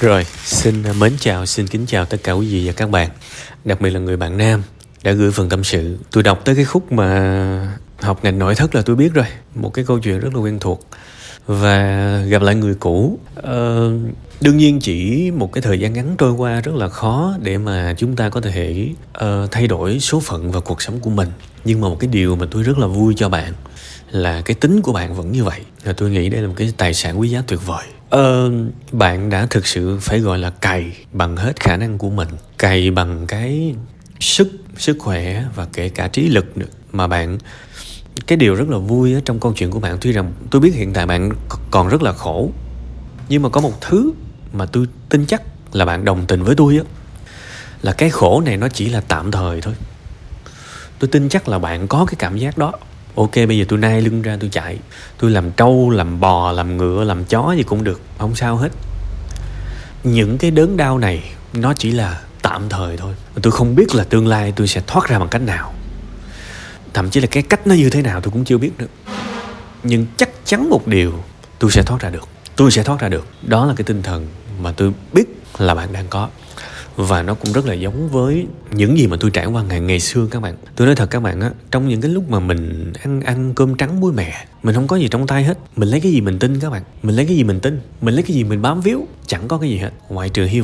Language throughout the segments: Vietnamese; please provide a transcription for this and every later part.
Rồi, xin mến chào, xin kính chào tất cả quý vị và các bạn. Đặc biệt là người bạn nam đã gửi phần tâm sự. Tôi đọc tới cái khúc mà học ngành nội thất là tôi biết rồi. Một cái câu chuyện rất là quen thuộc. Và gặp lại người cũ. Đương nhiên chỉ một cái thời gian ngắn trôi qua rất là khó để mà chúng ta có thể thay đổi số phận và cuộc sống của mình. Nhưng mà một cái điều mà tôi rất là vui cho bạn là cái tính của bạn vẫn như vậy. Và tôi nghĩ đây là một cái tài sản quý giá tuyệt vời. Bạn đã thực sự phải gọi là cày bằng hết khả năng của mình. Cày bằng cái sức khỏe và kể cả trí lực nữa. Mà bạn, cái điều rất là vui á, trong câu chuyện của bạn, tuy rằng tôi biết hiện tại bạn còn rất là khổ, nhưng mà có một thứ mà tôi tin chắc là bạn đồng tình với tôi á, là cái khổ này nó chỉ là tạm thời thôi. Tôi tin chắc là bạn có cái cảm giác đó. Ok, bây giờ tôi nai lưng ra tôi chạy. Tôi làm trâu, làm bò, làm ngựa, làm chó gì cũng được. Không sao hết. Những cái đớn đau này nó chỉ là tạm thời thôi. Tôi không biết là tương lai tôi sẽ thoát ra bằng cách nào. Thậm chí là cái cách nó như thế nào tôi cũng chưa biết nữa. Nhưng chắc chắn một điều, tôi sẽ thoát ra được. Tôi sẽ thoát ra được. Đó là cái tinh thần mà tôi biết là bạn đang có. Và nó cũng rất là giống với những gì mà tôi trải qua ngày xưa các bạn. Tôi nói thật các bạn á, trong những cái lúc mà mình ăn cơm trắng muối mè, mình không có gì trong tay hết. Mình lấy cái gì mình tin các bạn. Mình lấy cái gì mình bám víu. Chẳng có cái gì hết. Ngoại trừ hy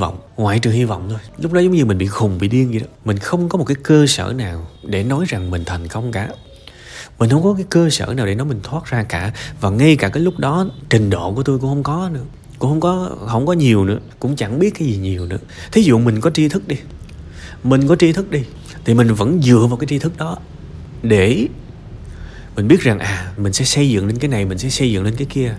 vọng thôi. Lúc đó giống như mình bị khùng, bị điên vậy đó. Mình không có một cái cơ sở nào để nói rằng mình thành công cả. Mình không có cái cơ sở nào để nói mình thoát ra cả. Và ngay cả cái lúc đó, trình độ của tôi cũng không có nữa. Không có nhiều nữa, cũng chẳng biết cái gì nhiều nữa. Thí dụ mình có tri thức đi thì mình vẫn dựa vào cái tri thức đó để mình biết rằng mình sẽ xây dựng lên cái này, mình sẽ xây dựng lên cái kia.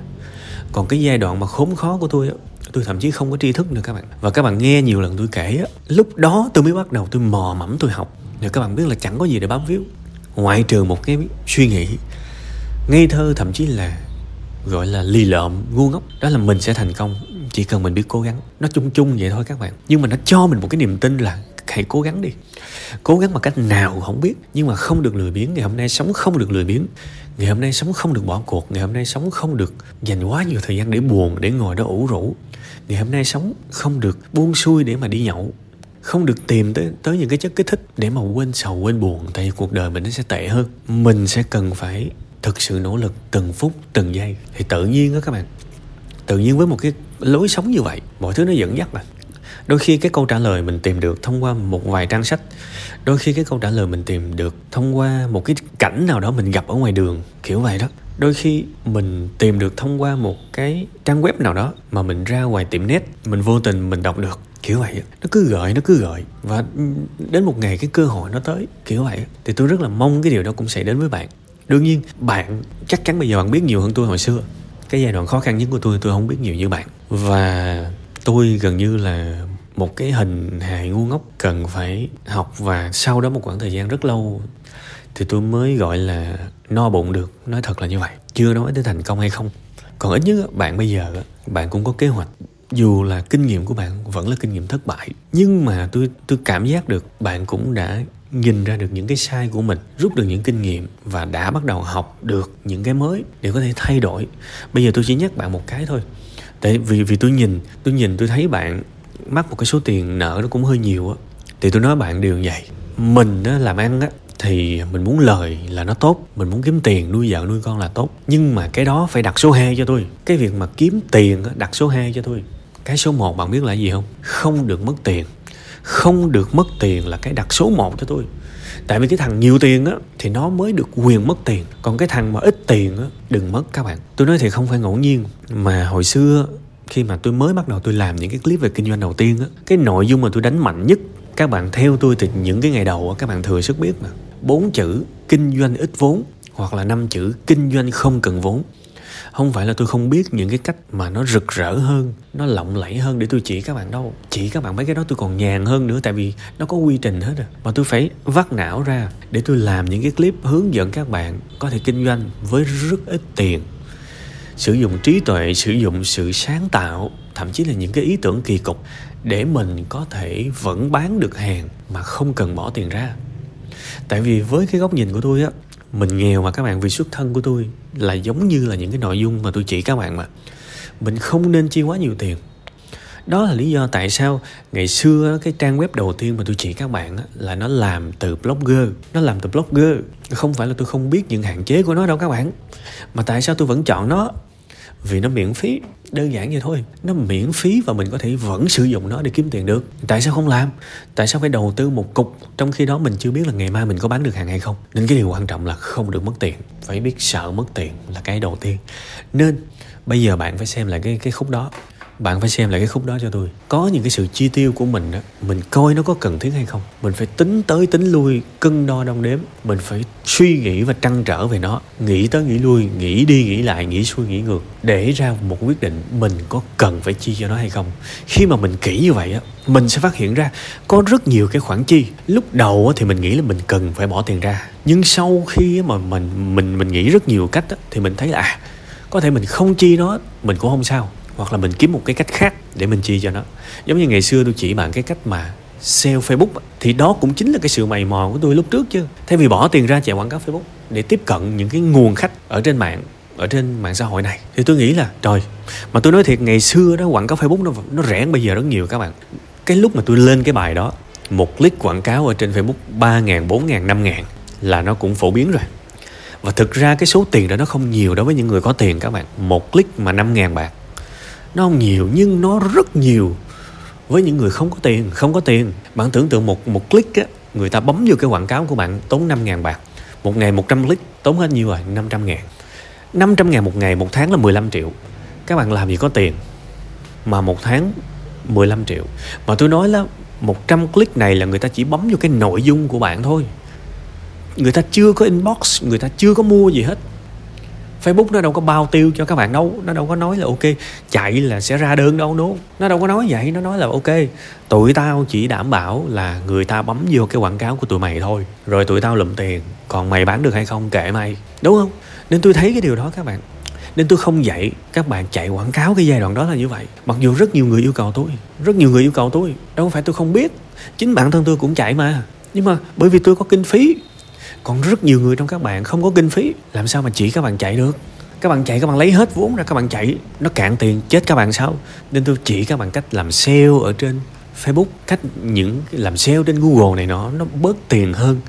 Còn cái giai đoạn mà khốn khó của tôi, tôi thậm chí không có tri thức nữa các bạn. Và các bạn nghe nhiều lần tôi kể, lúc đó tôi mới bắt đầu tôi mò mẫm tôi học. Rồi các bạn biết là chẳng có gì để bám víu, ngoại trừ một cái suy nghĩ ngây thơ, thậm chí là gọi là lì lợm, ngu ngốc. Đó là mình sẽ thành công, chỉ cần mình biết cố gắng. Nó chung vậy thôi các bạn. Nhưng mà nó cho mình một cái niềm tin là hãy cố gắng đi. Cố gắng bằng cách nào không biết, nhưng mà không được lười biếng. Ngày hôm nay sống không được lười biếng. Ngày hôm nay sống không được bỏ cuộc. Ngày hôm nay sống không được dành quá nhiều thời gian để buồn, để ngồi đó ủ rũ. Ngày hôm nay sống không được buông xuôi để mà đi nhậu. Không được tìm tới những cái chất kích thích để mà quên sầu, quên buồn. Tại vì cuộc đời mình nó sẽ tệ hơn. Mình sẽ cần phải thực sự nỗ lực từng phút, từng giây. Thì tự nhiên đó các bạn, tự nhiên với một cái lối sống như vậy, mọi thứ nó dẫn dắt mà. Đôi khi cái câu trả lời mình tìm được thông qua một vài trang sách. Đôi khi cái câu trả lời mình tìm được thông qua một cái cảnh nào đó mình gặp ở ngoài đường, kiểu vậy đó. Đôi khi mình tìm được thông qua một cái trang web nào đó mà mình ra ngoài tiệm net, mình vô tình mình đọc được, kiểu vậy. Nó cứ gợi. Và đến một ngày cái cơ hội nó tới, kiểu vậy. Thì tôi rất là mong cái điều đó cũng sẽ đến với bạn. Đương nhiên, bạn chắc chắn bây giờ bạn biết nhiều hơn tôi hồi xưa. Cái giai đoạn khó khăn nhất của tôi không biết nhiều như bạn. Và tôi gần như là một cái hình hài ngu ngốc cần phải học. Và sau đó một khoảng thời gian rất lâu thì tôi mới gọi là no bụng được. Nói thật là như vậy. Chưa nói tới thành công hay không. Còn ít nhất bạn bây giờ, bạn cũng có kế hoạch. Dù là kinh nghiệm của bạn vẫn là kinh nghiệm thất bại, nhưng mà tôi cảm giác được bạn cũng đã nhìn ra được những cái sai của mình, rút được những kinh nghiệm và đã bắt đầu học được những cái mới để có thể thay đổi. Bây giờ tôi chỉ nhắc bạn một cái thôi. Tại vì tôi nhìn tôi thấy bạn mắc một cái số tiền nợ nó cũng hơi nhiều á, thì tôi nói bạn điều vậy. Mình á, làm ăn á thì mình muốn lời là nó tốt, mình muốn kiếm tiền nuôi vợ nuôi con là tốt, nhưng mà cái đó phải đặt số 2 cho tôi. Cái việc mà kiếm tiền á, đặt số 2 cho tôi. Cái số 1 bạn biết là gì không? Không được mất tiền là cái đặt số 1 cho tôi. Tại vì cái thằng nhiều tiền á thì nó mới được quyền mất tiền. Còn cái thằng mà ít tiền á, đừng mất các bạn. Tôi nói thì không phải ngẫu nhiên. Mà hồi xưa khi mà tôi mới bắt đầu tôi làm những cái clip về kinh doanh đầu tiên á, cái nội dung mà tôi đánh mạnh nhất, các bạn theo tôi từ những cái ngày đầu á, các bạn thừa sức biết mà, 4 chữ kinh doanh ít vốn, hoặc là 5 chữ kinh doanh không cần vốn. Không phải là tôi không biết những cái cách mà nó rực rỡ hơn, nó lộng lẫy hơn để tôi chỉ các bạn đâu. Chỉ các bạn mấy cái đó tôi còn nhàn hơn nữa, tại vì nó có quy trình hết rồi. Mà tôi phải vắt não ra để tôi làm những cái clip hướng dẫn các bạn có thể kinh doanh với rất ít tiền. Sử dụng trí tuệ, sử dụng sự sáng tạo, thậm chí là những cái ý tưởng kỳ cục để mình có thể vẫn bán được hàng mà không cần bỏ tiền ra. Tại vì với cái góc nhìn của tôi á, mình nghèo mà các bạn, vì xuất thân của tôi là giống như là những cái nội dung mà tôi chỉ các bạn mà. Mình không nên chi quá nhiều tiền. Đó là lý do tại sao ngày xưa cái trang web đầu tiên mà tôi chỉ các bạn là nó làm từ blogger. Không phải là tôi không biết những hạn chế của nó đâu các bạn. Mà tại sao tôi vẫn chọn nó? Vì nó miễn phí, đơn giản vậy thôi. Nó miễn phí và mình có thể vẫn sử dụng nó để kiếm tiền được. Tại sao không làm? Tại sao phải đầu tư một cục, trong khi đó mình chưa biết là ngày mai mình có bán được hàng hay không? Nên cái điều quan trọng là không được mất tiền. Phải biết sợ mất tiền là cái đầu tiên. Nên bây giờ bạn phải xem lại cái khúc đó. Bạn phải xem lại cái khúc đó cho tôi. Có những cái sự chi tiêu của mình đó, mình coi nó có cần thiết hay không. Mình phải tính tới tính lui, cân đo đong đếm. Mình phải suy nghĩ và trăn trở về nó. Nghĩ tới nghĩ lui, nghĩ đi nghĩ lại, nghĩ xuôi nghĩ ngược, để ra một quyết định mình có cần phải chi cho nó hay không. Khi mà mình kỹ như vậy á, mình sẽ phát hiện ra có rất nhiều cái khoản chi. Lúc đầu thì mình nghĩ là mình cần phải bỏ tiền ra, nhưng sau khi mà mình nghĩ rất nhiều cách á, thì mình thấy là có thể mình không chi nó, mình cũng không sao. Hoặc là mình kiếm một cái cách khác để mình chi cho nó. Giống như ngày xưa tôi chỉ bạn cái cách mà sale Facebook, thì đó cũng chính là cái sự mày mò của tôi lúc trước chứ. Thay vì bỏ tiền ra chạy quảng cáo Facebook để tiếp cận những cái nguồn khách ở trên mạng, ở trên mạng xã hội này, thì tôi nghĩ là trời, mà tôi nói thiệt ngày xưa đó quảng cáo Facebook nó rẻ hơn bây giờ rất nhiều các bạn. Cái lúc mà tôi lên cái bài đó, một click quảng cáo ở trên Facebook 3.000, 4.000, 5.000 là nó cũng phổ biến rồi. Và thực ra cái số tiền đó nó không nhiều đối với những người có tiền các bạn. Một click mà 5.000 bạc nó không nhiều, nhưng nó rất nhiều với những người không có tiền. Bạn tưởng tượng một click á, người ta bấm vô cái quảng cáo của bạn tốn 5.000 bạc. Một ngày 100 click tốn hết nhiêu rồi? 500.000. 500.000 một ngày, một tháng là 15 triệu. Các bạn làm gì có tiền mà một tháng 15 triệu. Mà tôi nói là 100 click này là người ta chỉ bấm vô cái nội dung của bạn thôi. Người ta chưa có inbox, người ta chưa có mua gì hết. Facebook nó đâu có bao tiêu cho các bạn đâu. Nó đâu có nói là ok, chạy là sẽ ra đơn đâu. Nó đâu có nói vậy. Nó nói là ok, tụi tao chỉ đảm bảo là người ta bấm vô cái quảng cáo của tụi mày thôi, rồi tụi tao lụm tiền. Còn mày bán được hay không kệ mày, đúng không? Nên tôi thấy cái điều đó các bạn. Nên tôi không dạy các bạn chạy quảng cáo cái giai đoạn đó là như vậy. Mặc dù rất nhiều người yêu cầu tôi, đâu phải tôi không biết. Chính bản thân tôi cũng chạy mà. Nhưng mà bởi vì tôi có kinh phí, còn rất nhiều người trong các bạn không có kinh phí, làm sao mà chỉ các bạn chạy được? Các bạn chạy, các bạn lấy hết vốn ra các bạn chạy, nó cạn tiền chết các bạn sao? Nên tôi chỉ các bạn cách làm sale ở trên Facebook, cách những làm sale trên Google này nó bớt tiền hơn.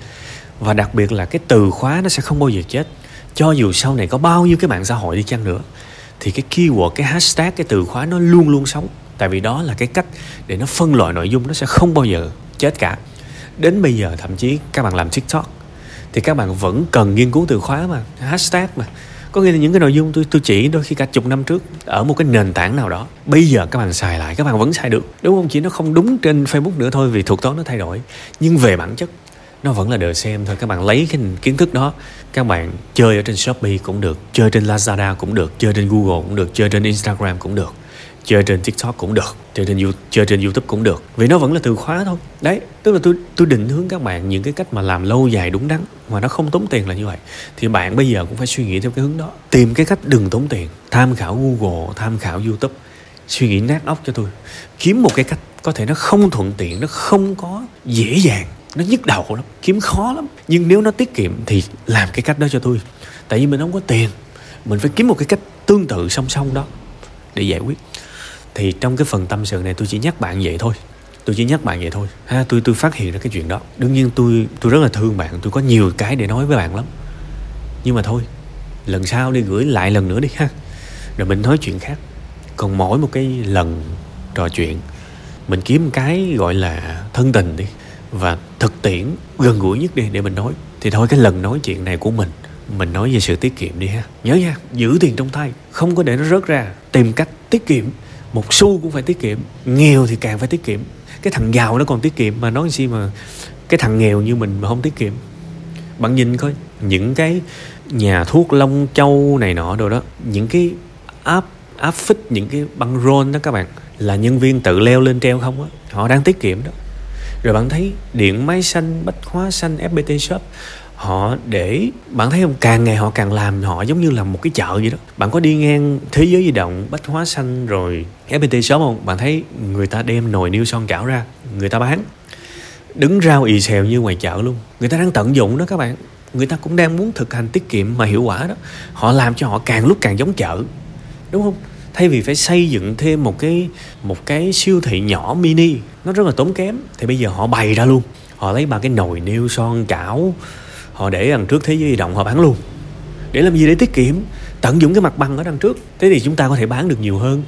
Và đặc biệt là cái từ khóa nó sẽ không bao giờ chết. Cho dù sau này có bao nhiêu cái mạng xã hội đi chăng nữa, thì cái keyword, cái hashtag, cái từ khóa nó luôn luôn sống. Tại vì đó là cái cách để nó phân loại nội dung, nó sẽ không bao giờ chết cả. Đến bây giờ thậm chí các bạn làm TikTok thì các bạn vẫn cần nghiên cứu từ khóa mà, hashtag mà. Có nghĩa là những cái nội dung tôi chỉ đôi khi cả chục năm trước ở một cái nền tảng nào đó, bây giờ các bạn xài lại, các bạn vẫn xài được, đúng không? Chỉ nó không đúng trên Facebook nữa thôi vì thuật toán nó thay đổi. Nhưng về bản chất, nó vẫn là the same thôi. Các bạn lấy cái kiến thức đó, các bạn chơi ở trên Shopee cũng được, chơi trên Lazada cũng được, chơi trên Google cũng được, chơi trên Instagram cũng được, chơi trên TikTok cũng được, chơi trên YouTube cũng được. Vì nó vẫn là từ khóa thôi. Đấy, tức là tôi định hướng các bạn những cái cách mà làm lâu dài đúng đắn mà nó không tốn tiền là như vậy. Thì bạn bây giờ cũng phải suy nghĩ theo cái hướng đó. Tìm cái cách đừng tốn tiền. Tham khảo Google, tham khảo YouTube. Suy nghĩ nát óc cho tôi. Kiếm một cái cách có thể nó không thuận tiện, nó không có dễ dàng, nó nhức đầu lắm, kiếm khó lắm. Nhưng nếu nó tiết kiệm thì làm cái cách đó cho tôi. Tại vì mình không có tiền, mình phải kiếm một cái cách tương tự song song đó để giải quyết. Thì trong cái phần tâm sự này tôi chỉ nhắc bạn vậy thôi. Tôi phát hiện ra cái chuyện đó. Đương nhiên tôi rất là thương bạn. Tôi có nhiều cái để nói với bạn lắm. Nhưng mà thôi, lần sau đi, gửi lại lần nữa đi ha. Rồi mình nói chuyện khác. Còn mỗi một cái lần trò chuyện, mình kiếm cái gọi là thân tình đi, và thực tiễn gần gũi nhất đi để mình nói. Thì thôi cái lần nói chuyện này của mình nói về sự tiết kiệm đi ha. Nhớ nha, giữ tiền trong tay, không có để nó rớt ra. Tìm cách tiết kiệm. Một xu cũng phải tiết kiệm, nghèo thì càng phải tiết kiệm. Cái thằng giàu nó còn tiết kiệm, mà nói gì mà cái thằng nghèo như mình mà không tiết kiệm. Bạn nhìn coi, những cái nhà thuốc Long Châu này nọ đồ đó, những cái áp phích, những cái băng rôn đó các bạn, là nhân viên tự leo lên treo không á, họ đang tiết kiệm đó. Rồi bạn thấy Điện Máy Xanh, Bách Hóa Xanh, FPT Shop, họ để, bạn thấy không, càng ngày họ càng làm, họ giống như là một cái chợ vậy đó. Bạn có đi ngang Thế Giới Di Động, Bách Hóa Xanh rồi FPT Shop không? Bạn thấy người ta đem nồi niêu son chảo ra, người ta bán, đứng rau ì xèo như ngoài chợ luôn. Người ta đang tận dụng đó các bạn. Người ta cũng đang muốn thực hành tiết kiệm mà hiệu quả đó. Họ làm cho họ càng lúc càng giống chợ, đúng không? Thay vì phải xây dựng thêm một cái siêu thị nhỏ mini, nó rất là tốn kém, thì bây giờ họ bày ra luôn. Họ lấy ba cái nồi niêu son chảo, họ để đằng trước thế giới di động, họ bán luôn. Để làm gì? Để tiết kiệm, tận dụng cái mặt bằng ở đằng trước. Thế thì chúng ta có thể bán được nhiều hơn,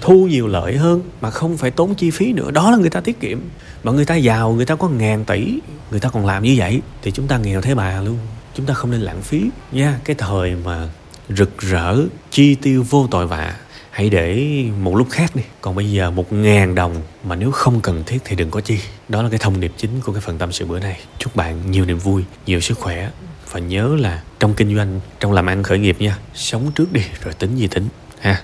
thu nhiều lợi hơn mà không phải tốn chi phí nữa. Đó là người ta tiết kiệm. Mà người ta giàu, người ta có 1.000 tỷ, người ta còn làm như vậy thì chúng ta nghèo thế bà luôn. Chúng ta không nên lãng phí nha. Cái thời mà rực rỡ, chi tiêu vô tội vạ, hãy để một lúc khác đi. Còn bây giờ 1.000 đồng mà nếu không cần thiết thì đừng có chi. Đó là cái thông điệp chính của cái phần tâm sự bữa nay. Chúc bạn nhiều niềm vui, nhiều sức khỏe. Và nhớ là trong kinh doanh, trong làm ăn khởi nghiệp nha, sống trước đi rồi tính gì tính ha.